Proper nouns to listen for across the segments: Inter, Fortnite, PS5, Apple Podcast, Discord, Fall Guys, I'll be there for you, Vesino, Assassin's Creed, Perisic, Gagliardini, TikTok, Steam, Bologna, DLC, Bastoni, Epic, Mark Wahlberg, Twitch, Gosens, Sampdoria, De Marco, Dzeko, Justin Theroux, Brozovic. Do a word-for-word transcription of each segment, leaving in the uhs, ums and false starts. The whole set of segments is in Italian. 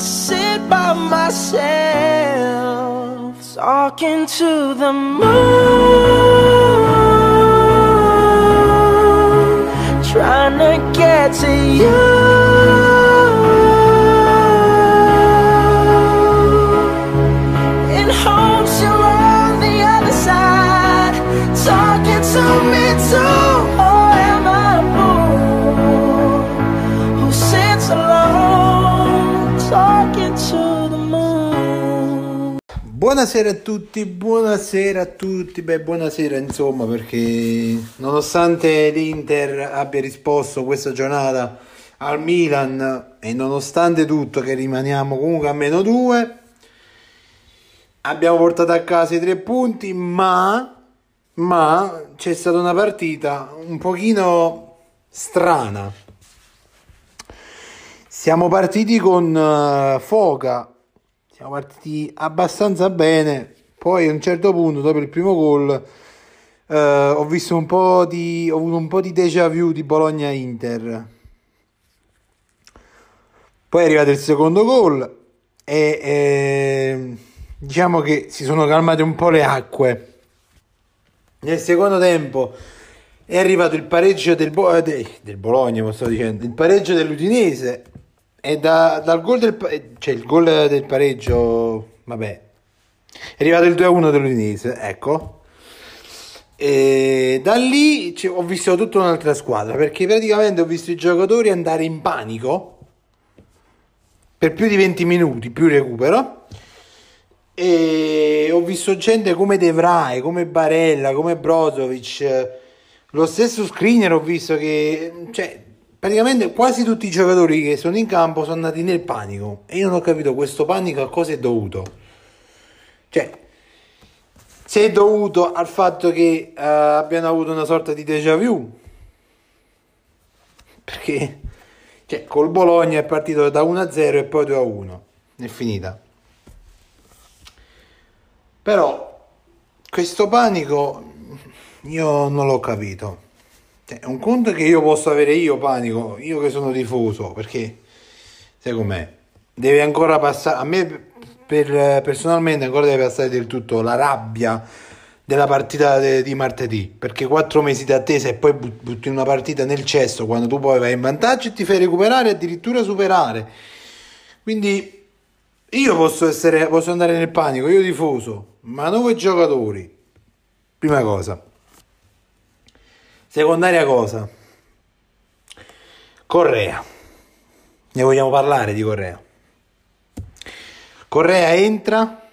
sit by myself, talking to the moon, trying to get to you. Talking to me too, or am I fool who sits alone talking to the moon? Buonasera a tutti, buonasera a tutti, beh buonasera insomma, perché nonostante l'Inter abbia risposto questa giornata al Milan e nonostante tutto che rimaniamo comunque a meno due, abbiamo portato a casa i tre punti, ma... ma c'è stata una partita un pochino strana. Siamo partiti con foga, siamo partiti abbastanza bene, poi a un certo punto dopo il primo gol eh, ho visto un po' di ho avuto un po' di déjà vu di Bologna-Inter. Poi è arrivato il secondo gol e eh, diciamo che si sono calmate un po' le acque. Nel secondo tempo è arrivato il pareggio del, Bo- de- del Bologna, lo sto dicendo, il pareggio dell'Udinese e da, dal gol del pa- cioè il gol del pareggio, vabbè, è arrivato il due a uno dell'Udinese, ecco. E da lì c- ho visto tutta un'altra squadra, perché praticamente ho visto i giocatori andare in panico per più di venti minuti, più recupero. E ho visto gente come De Vrij, come Barella, come Brozovic, lo stesso Skriniar, ho visto che cioè, praticamente quasi tutti i giocatori che sono in campo sono andati nel panico e io non ho capito questo panico a cosa è dovuto. Cioè, se è dovuto al fatto che uh, abbiano avuto una sorta di déjà vu, perché cioè, col Bologna è partito da uno a zero e poi due a uno è finita. Però questo panico io non l'ho capito, cioè, è un conto che io posso avere io panico, io che sono tifoso, perché secondo me deve ancora passare, a me per, personalmente ancora deve passare del tutto la rabbia della partita de, di martedì, perché quattro mesi di attesa e poi butti una partita nel cesso quando tu poi vai in vantaggio e ti fai recuperare e addirittura superare, quindi... Io posso essere, posso andare nel panico, io tifoso, ma non voi giocatori. Prima cosa. Secondaria cosa. Correa. Ne vogliamo parlare di Correa. Correa entra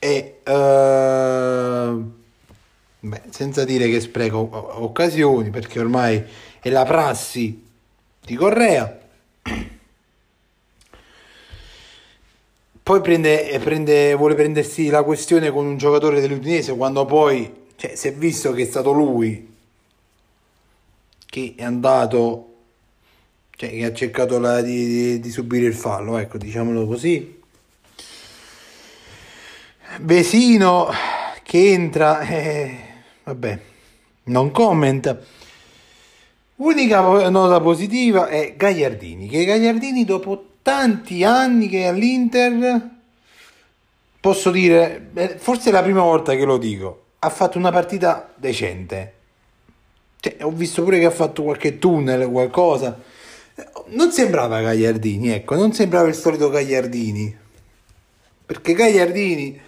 e uh, beh, senza dire che spreco occasioni, perché ormai è la prassi di Correa. Poi prende, prende, vuole prendersi la questione con un giocatore dell'Udinese quando poi cioè, si è visto che è stato lui che è andato, cioè che ha cercato la, di, di, di subire il fallo, ecco, diciamolo così. Vesino che entra, eh, vabbè, non comment. Unica nota positiva è Gagliardini, che Gagliardini dopo tanti anni che all'Inter, posso dire, forse è la prima volta che lo dico, ha fatto una partita decente, cioè, ho visto pure che ha fatto qualche tunnel, qualcosa, non sembrava Gagliardini, ecco, non sembrava il solito Gagliardini, perché Gagliardini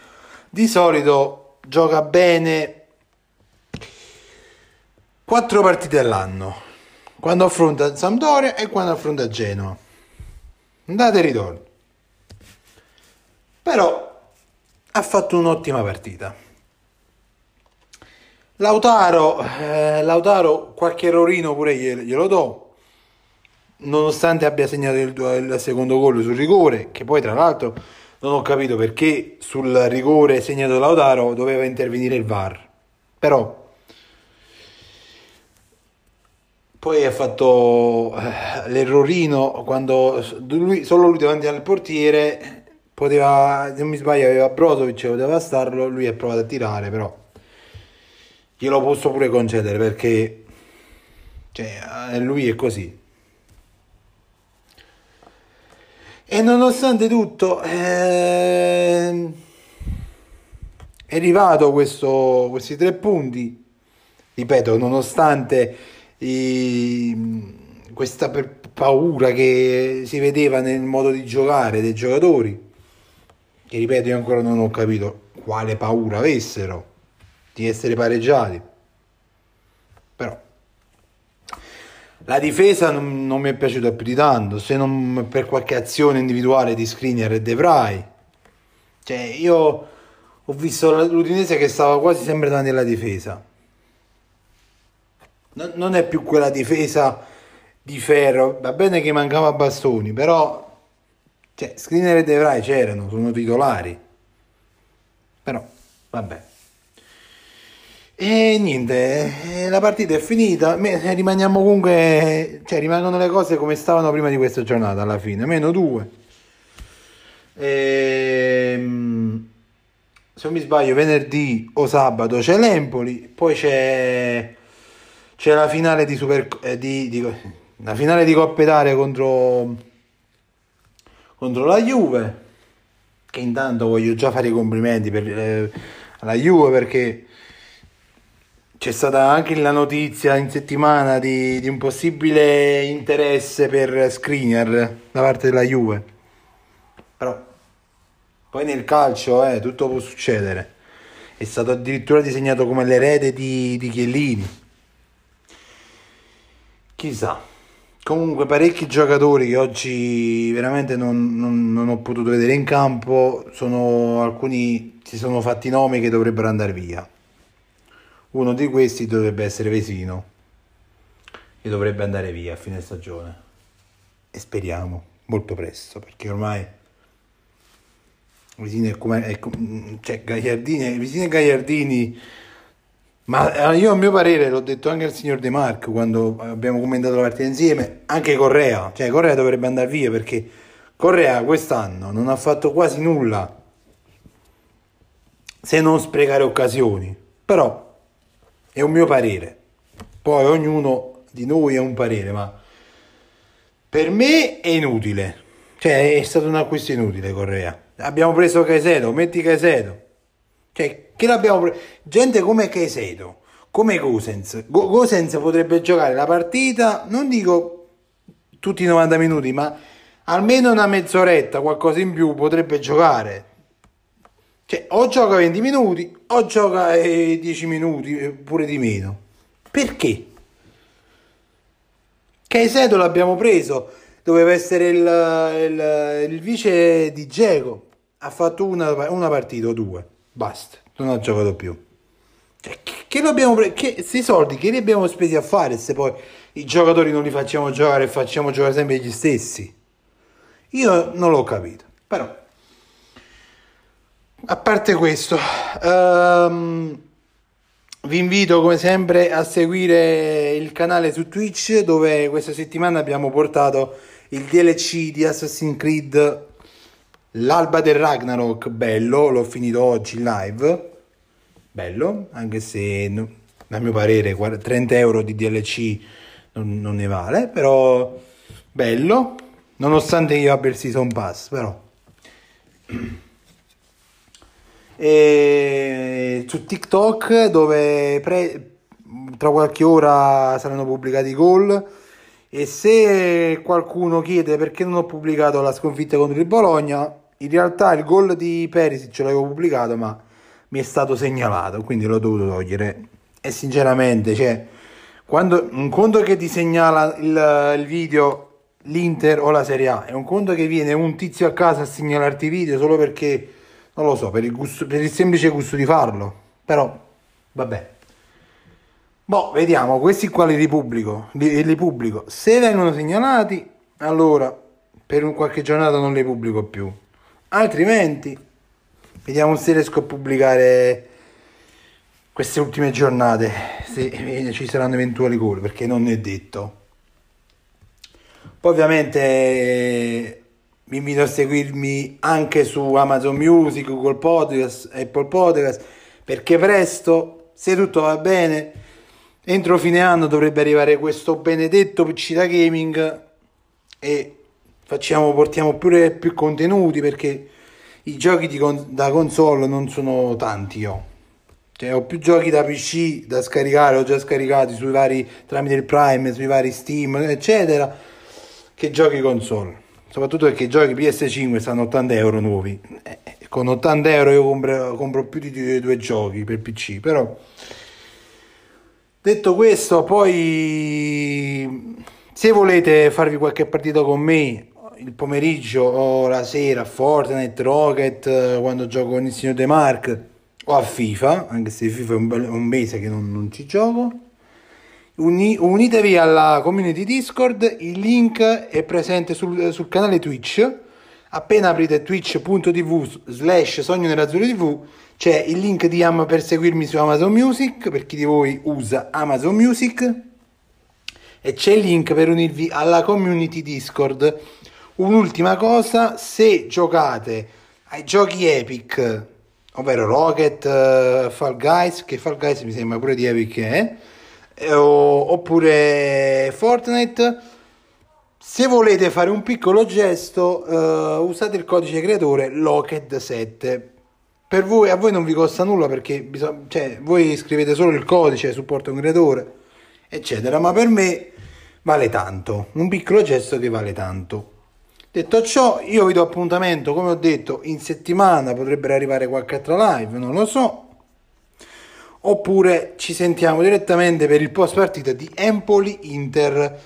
di solito gioca bene quattro partite all'anno, quando affronta Sampdoria e quando affronta Genoa, andate e ritorno, però ha fatto un'ottima partita. Lautaro eh, Lautaro qualche errorino pure glielo do, nonostante abbia segnato il, il secondo gol sul rigore, che poi tra l'altro non ho capito perché sul rigore segnato Lautaro doveva intervenire il V A R, però poi ha fatto l'errorino quando lui, solo lui davanti al portiere, poteva, se non mi sbaglio aveva Brozovic, poteva starlo, lui ha provato a tirare, però glielo posso pure concedere perché cioè, lui è così. E nonostante tutto eh, è arrivato questo, questi tre punti, ripeto, nonostante i, questa per paura che si vedeva nel modo di giocare dei giocatori, che ripeto io ancora non ho capito quale paura avessero di essere pareggiati, però la difesa non, non mi è piaciuta più di tanto, se non per qualche azione individuale di Skriniar e De Vrij. Cioè io ho visto l'Udinese che stava quasi sempre davanti alla difesa, non, non è più quella difesa di ferro, va bene che mancava Bastoni, però cioè, Skriniar e De Vrij c'erano, sono titolari, però vabbè. E niente, la partita è finita, rimaniamo comunque, cioè rimangono le cose come stavano prima di questa giornata, alla fine meno due e, se non mi sbaglio venerdì o sabato c'è l'Empoli, poi c'è c'è la finale di Super eh, di, di, la finale di Coppa Italia contro contro la Juve, che intanto voglio già fare i complimenti per eh, alla Juve, perché c'è stata anche la notizia in settimana di, di un possibile interesse per Skriniar da parte della Juve, però poi nel calcio eh, tutto può succedere, è stato addirittura disegnato come l'erede di, di Chiellini, chissà. Comunque parecchi giocatori che oggi veramente non, non, non ho potuto vedere in campo, sono alcuni si sono fatti nomi che dovrebbero andare via. Uno di questi dovrebbe essere Vesino, e dovrebbe andare via a fine stagione, e speriamo molto presto, perché ormai Vesino è come, è come cioè Gagliardini, Vesino e Gagliardini, ma io a mio parere l'ho detto anche al signor De Marco quando abbiamo commentato la partita insieme, anche Correa, cioè Correa dovrebbe andare via, perché Correa quest'anno non ha fatto quasi nulla se non sprecare occasioni, però è un mio parere, poi ognuno di noi ha un parere, ma per me è inutile, cioè è stato un acquisto inutile Correa. Abbiamo preso Caicedo, metti Caicedo, cioè che l'abbiamo preso? Gente come Caicedo, come Gosens, Go- Gosens potrebbe giocare la partita, non dico tutti i novanta minuti, ma almeno una mezz'oretta, qualcosa in più potrebbe giocare. Cioè, o gioca venti minuti o gioca eh, dieci minuti pure di meno, perché Caicedo l'abbiamo preso, doveva essere il, il, il vice di Dzeko, ha fatto una, una partita o due, basta, non ha giocato più, cioè, che, che l'abbiamo preso, che questi soldi che li abbiamo spesi a fare se poi i giocatori non li facciamo giocare e facciamo giocare sempre gli stessi? Io non l'ho capito, però a parte questo, um, vi invito come sempre a seguire il canale su Twitch, dove questa settimana abbiamo portato il D L C di Assassin's Creed, l'alba del Ragnarok, bello, l'ho finito oggi in live, bello, anche se no, a mio parere trenta euro di D L C non, non ne vale, però bello, nonostante io abbia il Season Pass, però... E su TikTok, dove pre- tra qualche ora saranno pubblicati i gol, e se qualcuno chiede perché non ho pubblicato la sconfitta contro il Bologna, in realtà il gol di Perisic ce l'avevo pubblicato, ma mi è stato segnalato, quindi l'ho dovuto togliere, e sinceramente cioè, quando, un conto che ti segnala il, il video l'Inter o la Serie A, è un conto che viene un tizio a casa a segnalarti i video solo perché non lo so, per il, gusto, per il semplice gusto di farlo, però vabbè. Boh, vediamo, questi qua li ripubblico, li, li pubblico. Se vengono segnalati, allora per un qualche giornata non li pubblico più. Altrimenti, vediamo se riesco a pubblicare queste ultime giornate, se ci saranno eventuali gol, perché non è detto. Poi ovviamente... vi invito a seguirmi anche su Amazon Music, Google Podcast, Apple Podcast, perché presto, se tutto va bene, entro fine anno dovrebbe arrivare questo benedetto P C da gaming, e facciamo, portiamo pure più contenuti, perché i giochi di con- da console non sono tanti io. Cioè, ho più giochi da P C da scaricare, ho già scaricati sui vari, tramite il Prime, sui vari Steam, eccetera, che giochi console. Soprattutto perché i giochi P S cinque stanno ottanta euro nuovi. Eh, con ottanta euro io compro, compro più di due, due giochi per P C. Però, detto questo, poi se volete farvi qualche partita con me il pomeriggio o la sera, Fortnite, Rocket, quando gioco con il signor De Marco, o a FIFA, anche se FIFA è un, be- un mese che non, non ci gioco, Uni- unitevi alla community Discord, il link è presente sul, sul canale Twitch. Appena aprite twitch punto tv slash sogno nerazzurro tv c'è il link di Am per seguirmi su Amazon Music, per chi di voi usa Amazon Music, e c'è il link per unirvi alla community Discord. Un'ultima cosa, se giocate ai giochi Epic, ovvero Rocket, Fall Guys, che Fall Guys mi sembra pure di Epic, eh? eh, oppure Fortnite, se volete fare un piccolo gesto eh, usate il codice creatore LOCAD sette. Per voi, a voi non vi costa nulla, perché bisog- cioè, voi scrivete solo il codice, supporto un creatore, eccetera, ma per me vale tanto, un piccolo gesto che vale tanto. Detto ciò, io vi do appuntamento, come ho detto, in settimana potrebbero arrivare qualche altra live, non lo so, oppure ci sentiamo direttamente per il post partita di Empoli-Inter.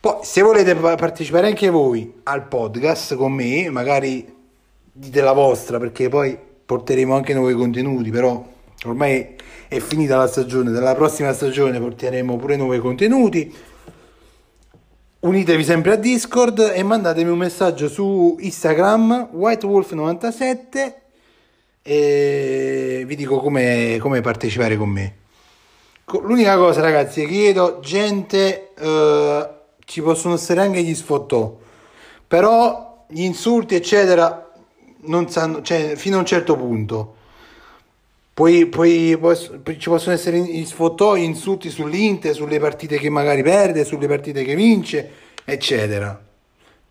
Poi, se volete partecipare anche voi al podcast con me, magari dite la vostra, perché poi porteremo anche nuovi contenuti, però ormai è finita la stagione, dalla prossima stagione porteremo pure nuovi contenuti. Unitevi sempre a Discord e mandatemi un messaggio su Instagram whitewolf novantasette e vi dico come partecipare con me. L'unica cosa, ragazzi, chiedo gente, eh, ci possono essere anche gli sfottò, però gli insulti eccetera non sanno, cioè, fino a un certo punto. Poi, poi, poi ci possono essere gli sfottò, insulti sull'Inter, sulle partite che magari perde, sulle partite che vince, eccetera.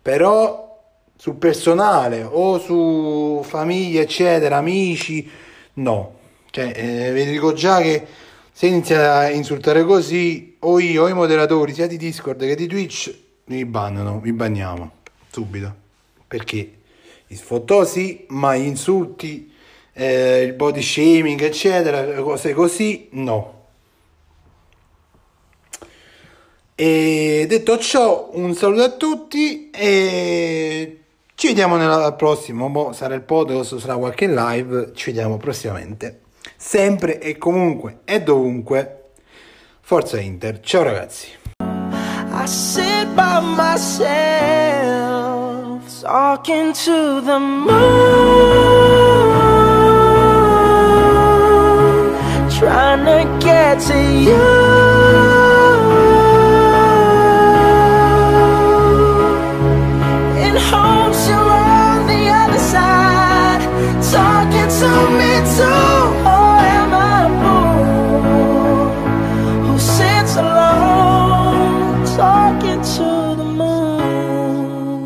Però sul personale o su famiglia, eccetera, amici, no. Cioè, eh, vi dico già che se iniziate a insultare così, o io o i moderatori, sia di Discord che di Twitch, vi bannano, vi banniamo subito. Perché gli sfottò sì, ma gli insulti, Eh, il body shaming, eccetera, cose così, no. E detto ciò, un saluto a tutti e ci vediamo nella prossima. Mo sarà il podcast, sarà qualche live, ci vediamo prossimamente, sempre e comunque e dovunque. Forza Inter, ciao ragazzi. I sit by myself, talking to the moon. Trying to get to you.